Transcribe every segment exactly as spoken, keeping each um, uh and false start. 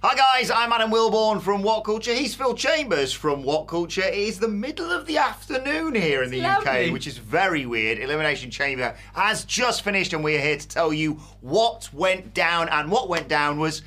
Hi guys, I'm Adam Wilborn from What Culture. He's Phil Chambers from What Culture. It is the middle of the afternoon here in the U K, which is very weird. Elimination Chamber has just finished and we're here to tell you what went down. And what went down was,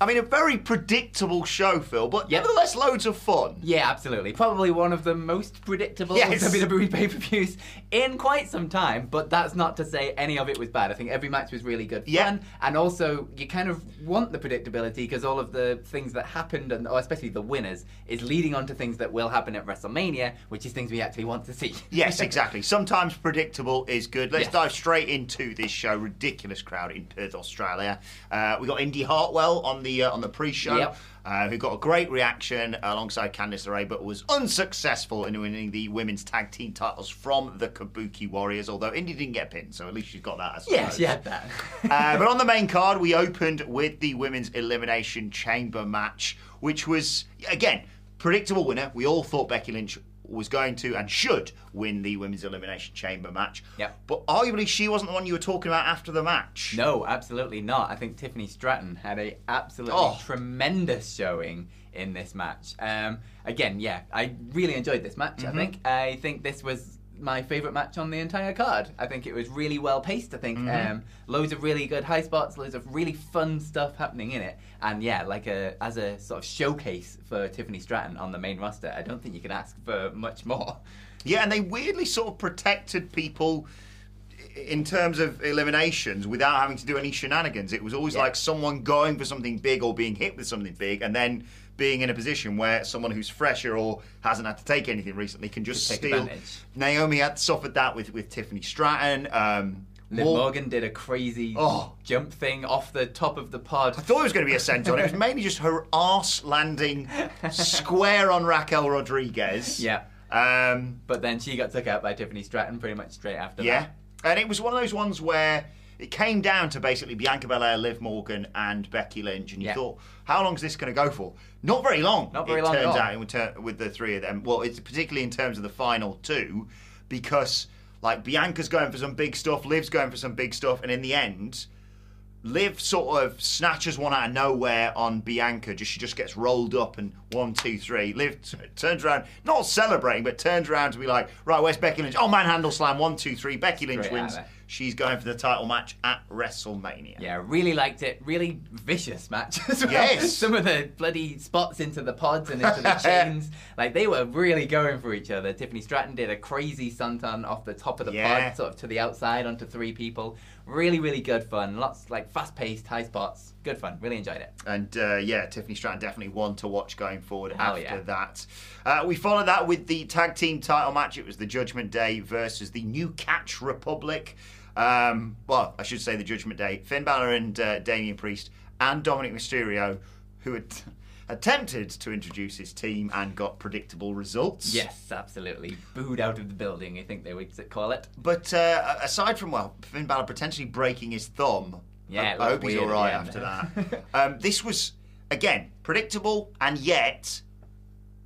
I mean, a very predictable show, Phil, but yep. Nevertheless loads of fun. Yeah, absolutely. Probably one of the most predictable yes. W W E pay-per-views in quite some time, but that's not to say any of it was bad. I think every match was really good fun, yeah. and also you kind of want the predictability because all of the things that happened, and or especially the winners, is leading on to things that will happen at WrestleMania, which is things we actually want to see. Yes, exactly. Sometimes predictable is good. Let's yes. dive straight into this show. Ridiculous crowd in Perth, Australia. Uh, we got Indy Hartwell on the Uh, on the pre-show, yep. uh, who got a great reaction alongside Candice LeRae, but was unsuccessful in winning the women's tag team titles from the Kabuki Warriors, although Indy didn't get pinned, so at least she's got that, I suppose. Yes, she had that. uh, but on the main card, we opened with the women's Elimination Chamber match, which was, again, predictable winner. We all thought Becky Lynch was going to and should win the Women's Elimination Chamber match. Yep. But arguably she wasn't the one you were talking about after the match. No, absolutely not. I think Tiffany Stratton had a absolutely oh. tremendous showing in this match. Um, again, yeah, I really enjoyed this match, mm-hmm. I think. I think this was my favourite match on the entire card. I think it was really well paced, I think. Mm-hmm. Um, loads of really good high spots, loads of really fun stuff happening in it. And yeah, like a as a sort of showcase for Tiffany Stratton on the main roster, I don't think you can ask for much more. Yeah, and they weirdly sort of protected people in terms of eliminations without having to do any shenanigans. It was always yeah. like someone going for something big or being hit with something big and then being in a position where someone who's fresher or hasn't had to take anything recently can just, just steal. Advantage. Naomi had suffered that with, with Tiffany Stratton. Um, Liv Mor- Morgan did a crazy oh. jump thing off the top of the pod. I thought it was going to be a senton. It was mainly just her arse landing square on Raquel Rodriguez. Yeah. Um, but then she got took out by Tiffany Stratton pretty much straight after yeah. that. Yeah. And it was one of those ones where it came down to basically Bianca Belair, Liv Morgan, and Becky Lynch, and you yeah. thought, how long is this going to go for? Not very long. Not very it long. It turns out ter- with the three of them. Well, it's particularly in terms of the final two, because like Bianca's going for some big stuff, Liv's going for some big stuff, and in the end, Liv sort of snatches one out of nowhere on Bianca. Just she just gets rolled up and one, two, three. Liv t- turns around, not celebrating, but turns around to be like, right, where's Becky Lynch? Oh, manhandle slam, one, two, three. Becky Lynch Straight wins. She's going for the title match at WrestleMania. Yeah, really liked it. Really vicious match as well. Yes. Some of the bloody spots into the pods and into the chains. Like, they were really going for each other. Tiffany Stratton did a crazy senton off the top of the yeah. pod, sort of to the outside onto three people. Really, really good fun. Lots, like, fast-paced, high spots. Good fun. Really enjoyed it. And, uh, yeah, Tiffany Stratton definitely one to watch going forward Hell after yeah. that. Uh, we followed that with the tag team title match. It was the Judgment Day versus the New Catch Republic. Um, well, I should say the Judgment Day. Finn Balor and uh, Damian Priest and Dominic Mysterio, who had attempted to introduce his team and got predictable results. Yes, absolutely. Booed out of the building, I think they would call it. But uh, aside from, well, Finn Balor potentially breaking his thumb, yeah, I, I hope he's all right after that. um, this was, again, predictable and yet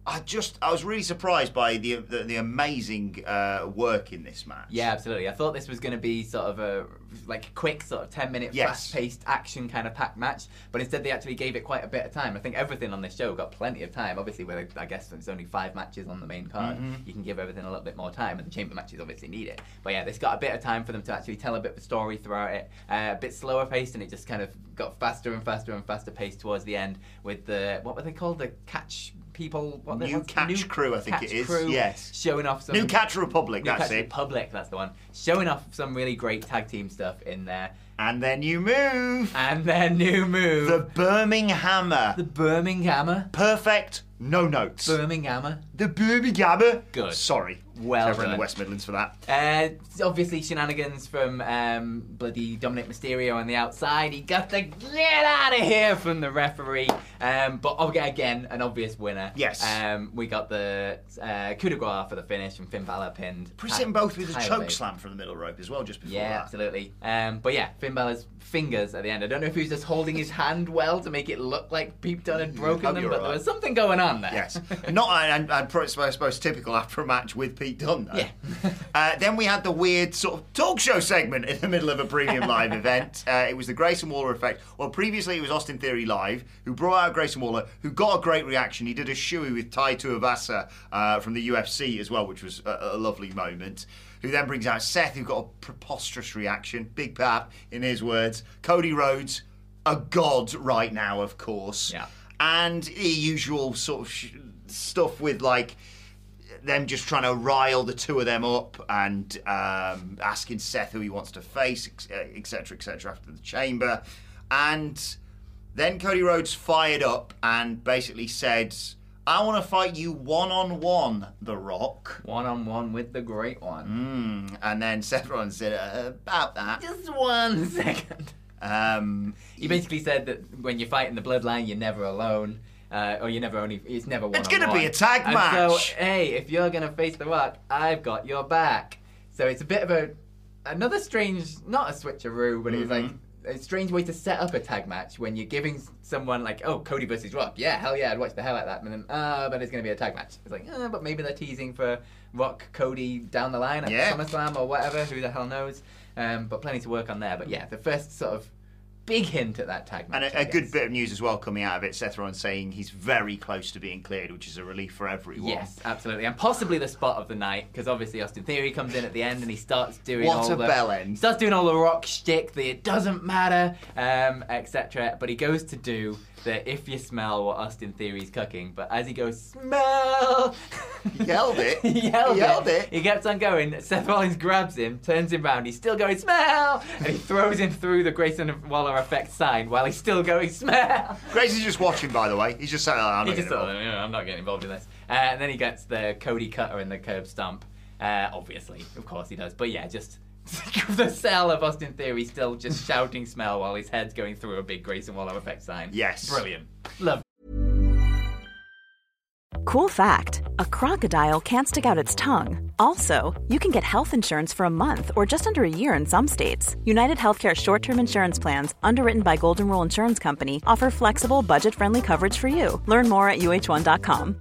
I just, I was really surprised by the the, the amazing uh, work in this match. Yeah, absolutely. I thought this was going to be sort of a like quick sort of ten minute yes. fast-paced action kind of packed match, but instead they actually gave it quite a bit of time. I think everything on this show got plenty of time. Obviously, with I guess there's only five matches on the main card, mm-hmm. you can give everything a little bit more time, and the chamber matches obviously need it. But yeah, this got a bit of time for them to actually tell a bit of a story throughout it. Uh, a bit slower paced, and it just kind of got faster and faster and faster paced towards the end with the, what were they called? The catch... people... What New Catch New Crew, I think it is. Crew, yes. Showing off some... New Catch Republic, New that's Catch it. New Catch Republic, that's the one. Showing off some really great tag team stuff in there. And their new move. And their new move. The Birminghammer. The Birminghammer. Perfect. No notes. Birminghammer. The Birminghammer. Good. Sorry. Well done. Never in the West Midlands for that. Uh, obviously shenanigans from um, bloody Dominic Mysterio on the outside. He got the get out of here from the referee. Um, but again, an obvious winner. Yes. Um, we got the uh, coup de grace for the finish and Finn Balor pinned. Pretty him both with a choke slam from the middle rope as well just before yeah, that. Yeah, absolutely. Um, but yeah, Finn Balor's fingers at the end. I don't know if he was just holding his hand well to make it look like Peepdon had broken them, but right. there was something going on there. Yes. Not, and, and I suppose, typical after a match with Peepdon. Done though. Yeah. uh, then we had the weird sort of talk show segment in the middle of a premium live event. Uh, it was the Grayson Waller Effect. Well, previously it was Austin Theory Live, who brought out Grayson Waller, who got a great reaction. He did a shoey with Tai Tuivasa uh, from the U F C as well, which was a, a lovely moment. Who then brings out Seth, who got a preposterous reaction. Big pap, in his words. Cody Rhodes, a god right now, of course. Yeah. And the usual sort of sh- stuff with like... them just trying to rile the two of them up and um, asking Seth who he wants to face, et cetera, et cetera, after the chamber. And then Cody Rhodes fired up and basically said, I want to fight you one-on-one, The Rock. One-on-one with the Great One. Mm. And then Seth Rollins said, uh, about that. Just one second. Um, he basically said that when you're fighting the Bloodline, you're never alone. Uh, or you never only... It's never one-on-one. It's going to be a tag and match. So, hey, if you're going to face The Rock, I've got your back. So it's a bit of a... Another strange... Not a switcheroo, but mm-hmm. it's like... A strange way to set up a tag match when you're giving someone like, oh, Cody versus Rock. Yeah, hell yeah, I'd watch the hell out of that. And then, ah, oh, but it's going to be a tag match. It's like, oh, but maybe they're teasing for Rock, Cody down the line at yeah. SummerSlam or whatever. Who the hell knows? Um, but plenty to work on there. But yeah, the first sort of... big hint at that tag match. And a, a good bit of news as well coming out of it, Seth Rollins saying he's very close to being cleared, which is a relief for everyone. Yes, absolutely. And possibly the spot of the night, because obviously Austin Theory comes in at the end and he starts doing what all a the... bell end. Starts doing all the Rock shtick, the it doesn't matter, um, et cetera. But he goes to do the if you smell what Austin Theory's cooking, but as he goes, smell! He yelled it. he yelled, he yelled it. it. He kept on going. Seth Rollins grabs him, turns him round, he's still going, smell! And he throws him through the Grayson Waller Effect sign while he's still going smell. Grayson's just watching, by the way. He's just saying, oh, I'm, not just thought, you know, I'm not getting involved in this. Uh, and then he gets the Cody cutter and the curb stomp. Uh, obviously, of course he does. But yeah, just the cell of Austin Theory still just shouting smell while his head's going through a big Grayson Waller Effect sign. Yes. Brilliant. Love. Cool fact, a crocodile can't stick out its tongue. Also, you can get health insurance for a month or just under a year in some states. UnitedHealthcare short-term insurance plans, underwritten by Golden Rule Insurance Company, offer flexible, budget-friendly coverage for you. Learn more at U H one dot com.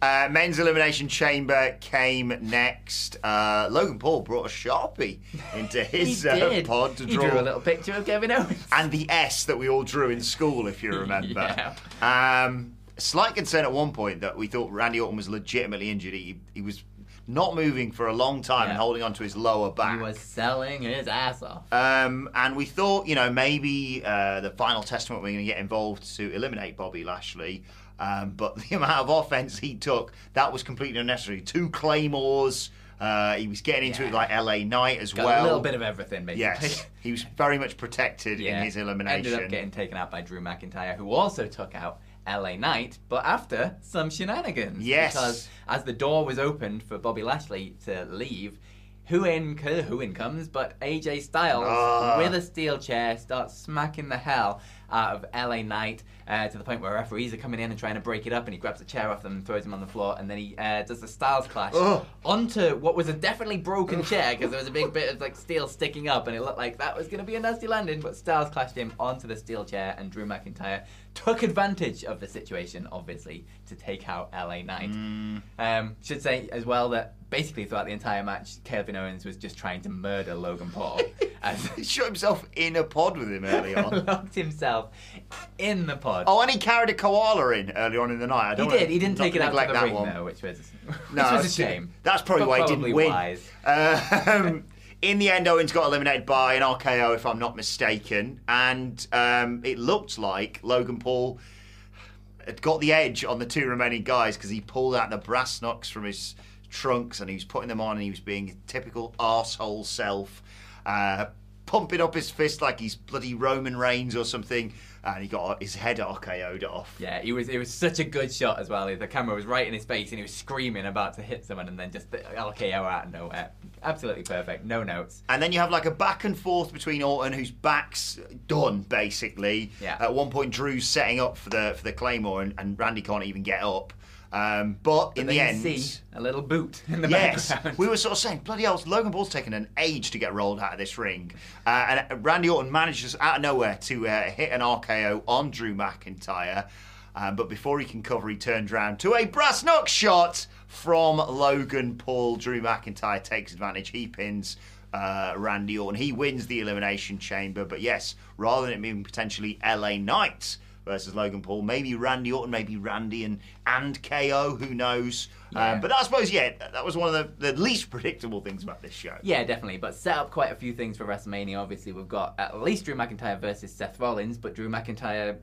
Uh, men's Elimination Chamber came next. Uh, Logan Paul brought a Sharpie into his uh, pod to draw. He drew a little picture of Kevin Owens. And the S that we all drew in school, if you remember. yeah. Um, slight concern at one point that we thought Randy Orton was legitimately injured. He, he was not moving for a long time yeah. and holding onto his lower back. He was selling his ass off. Um, and we thought, you know, maybe uh, the final testament we're going to get involved to eliminate Bobby Lashley. Um, but the amount of offense he took, that was completely unnecessary. Two claymores. Uh, he was getting into yeah. it like L A Knight as Got well. A little bit of everything, basically. Yes. He was very much protected yeah. in his elimination. Ended up getting taken out by Drew McIntyre, who also took out L A Knight, but after some shenanigans. Yes. Because as the door was opened for Bobby Lashley to leave, who in, who in comes, but A J Styles, uh. with a steel chair, starts smacking the hell out of L A Knight uh, to the point where referees are coming in and trying to break it up, and he grabs the chair off them and throws him on the floor, and then he uh, does the Styles Clash uh. onto what was a definitely broken chair, because there was a big bit of like steel sticking up, and it looked like that was going to be a nasty landing, but Styles clashed him onto the steel chair, and Drew McIntyre took advantage of the situation, obviously, to take out L A Knight. Mm. Um, should say as well that basically throughout the entire match, Kevin Owens was just trying to murder Logan Paul. He shut himself in a pod with him early on. Locked himself in the pod. Oh, and he carried a koala in early on in the night. I don't he did. He didn't take it out to the ring, one. though, which was, which no, was a shame. That's probably but why probably he didn't wise. win. Um, in the end, Owens got eliminated by an R K O, if I'm not mistaken. And um, it looked like Logan Paul had got the edge on the two remaining guys, because he pulled out the brass knucks from his trunks and he was putting them on, and he was being his typical arsehole self. Uh, pumping up his fist like he's bloody Roman Reigns or something, and he got his head R K O'd off. Yeah, it was it was such a good shot as well. The camera was right in his face, and he was screaming about to hit someone, and then just the R K O out of nowhere. Absolutely perfect, no notes. And then you have like a back and forth between Orton, whose back's done basically. Yeah. At one point, Drew's setting up for the for the Claymore, and, and Randy can't even get up. Um, but, but in the end, see a little boot in the yes, background. We were sort of saying, bloody hell, Logan Paul's taken an age to get rolled out of this ring. Uh, and Randy Orton manages out of nowhere to uh, hit an R K O on Drew McIntyre. Um, but before he can cover, he turns around to a brass knock shot from Logan Paul. Drew McIntyre takes advantage. He pins uh, Randy Orton. He wins the Elimination Chamber. But yes, rather than it being potentially L A Knight versus Logan Paul, maybe Randy Orton, maybe Randy and, and K O, who knows? Yeah. Um, but I suppose, yeah, that was one of the, the least predictable things about this show. Yeah, definitely, but set up quite a few things for WrestleMania. Obviously, we've got at least Drew McIntyre versus Seth Rollins, but Drew McIntyre,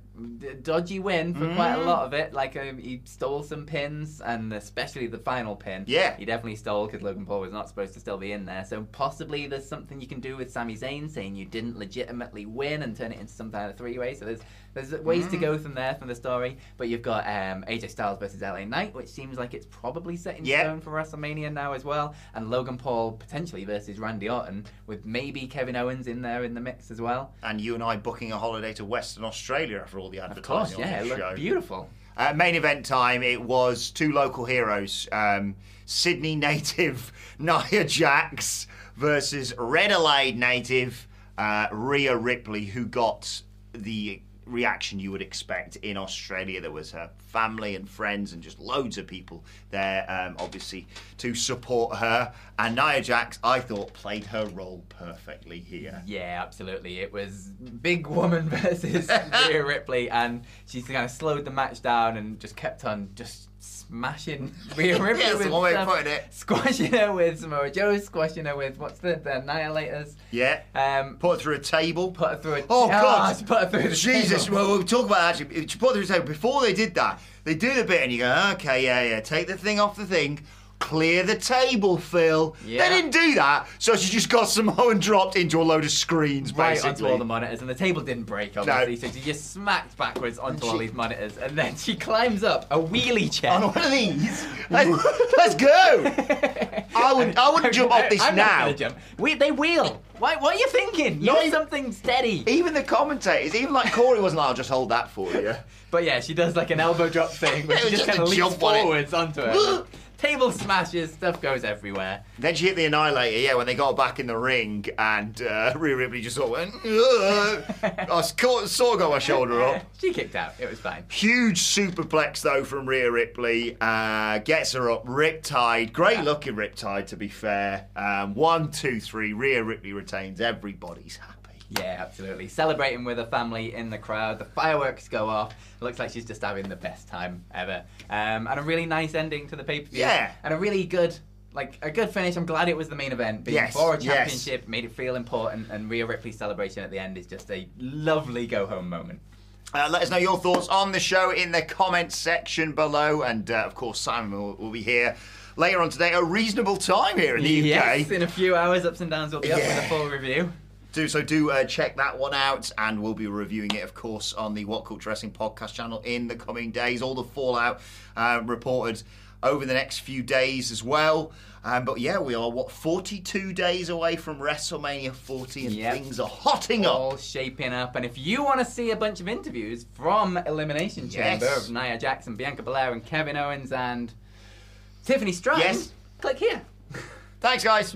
dodgy win for mm. quite a lot of it. Like, um, he stole some pins, and especially the final pin. Yeah. He definitely stole, because Logan Paul was not supposed to still be in there. So possibly there's something you can do with Sami Zayn, saying you didn't legitimately win and turn it into some kind of three-way. So there's there's ways mm. to go from there, from the story. But you've got um, A J Styles versus L A Knight, which seems like it's probably set in yep. stone for WrestleMania now as well. And Logan Paul potentially versus Randy Orton, with maybe Kevin Owens in there in the mix as well. And you and I booking a holiday to Western Australia after all the advertising. Of course, yeah, on the it show. Looked beautiful. Uh, main event time, it was two local heroes, um, Sydney native Nia Jax versus Red Adelaide native uh, Rhea Ripley, who got the reaction you would expect in Australia. There was her family and friends and just loads of people there, um, obviously, to support her. And Nia Jax, I thought, played her role perfectly here. Yeah, absolutely. It was big woman versus Rhea Ripley, and she kind of slowed the match down and just kept on just smashing Rhea Ripley. Yeah, that's the way of putting it. Squashing her with Samoa Joe, squashing her with, what's the, the Annihilators? Yeah. Um, put her through a table. Put her through a... Oh, God. Oh, put her through the Jesus, table. Well, we'll talk about that actually. She put her through the table. Before they did that, they do the bit and you go, okay, yeah, yeah, take the thing off the thing. Clear the table, Phil. Yeah. They didn't do that, so she just got Samoan dropped into a load of screens, right, basically. Right onto all the monitors, and the table didn't break, obviously, no. So she just smacked backwards onto she, all these monitors, and then she climbs up a wheelie chair. On one of these? let's, let's go! I, would, I wouldn't jump off this I'm now. Not gonna jump. We, they wheel. Why, what are you thinking? You need something steady. Even the commentators, even like Corey wasn't like, I'll just hold that for you. But yeah, she does like an elbow drop thing, where she just, just kind of leaps forwards on onto it. Table smashes, stuff goes everywhere. Then she hit the Annihilator, yeah, when they got her back in the ring, and uh, Rhea Ripley just sort of went, I sort of got my shoulder up. She kicked out, it was fine. Huge superplex, though, from Rhea Ripley. Uh, gets her up, Riptide. Great yeah. looking Riptide, to be fair. Um, one, two, three, Rhea Ripley retains. Everybody's happy. Yeah, absolutely. Celebrating with her family in the crowd. The fireworks go off. Looks like she's just having the best time ever. Um, and a really nice ending to the pay-per-view. Yeah. And a really good like a good finish. I'm glad it was the main event. Being yes, for a championship yes. made it feel important, and Rhea Ripley's celebration at the end is just a lovely go-home moment. Uh, let us know your thoughts on the show in the comments section below, and uh, of course Simon will, will be here later on today, a reasonable time here in the yes, U K. Yes, in a few hours, Ups and Downs will be up yeah. with a full review. Do so do uh, check that one out, and we'll be reviewing it, of course, on the What Culture Wrestling podcast channel in the coming days. All the fallout uh, reported over the next few days as well. Um, but yeah, we are, what, forty-two days away from WrestleMania forty, and yep. things are hotting up. All shaping up. And if you want to see a bunch of interviews from Elimination Chamber yes. of Nia Jax, Bianca Belair, and Kevin Owens, and Tiffany Stratton, yes. click here. Thanks, guys.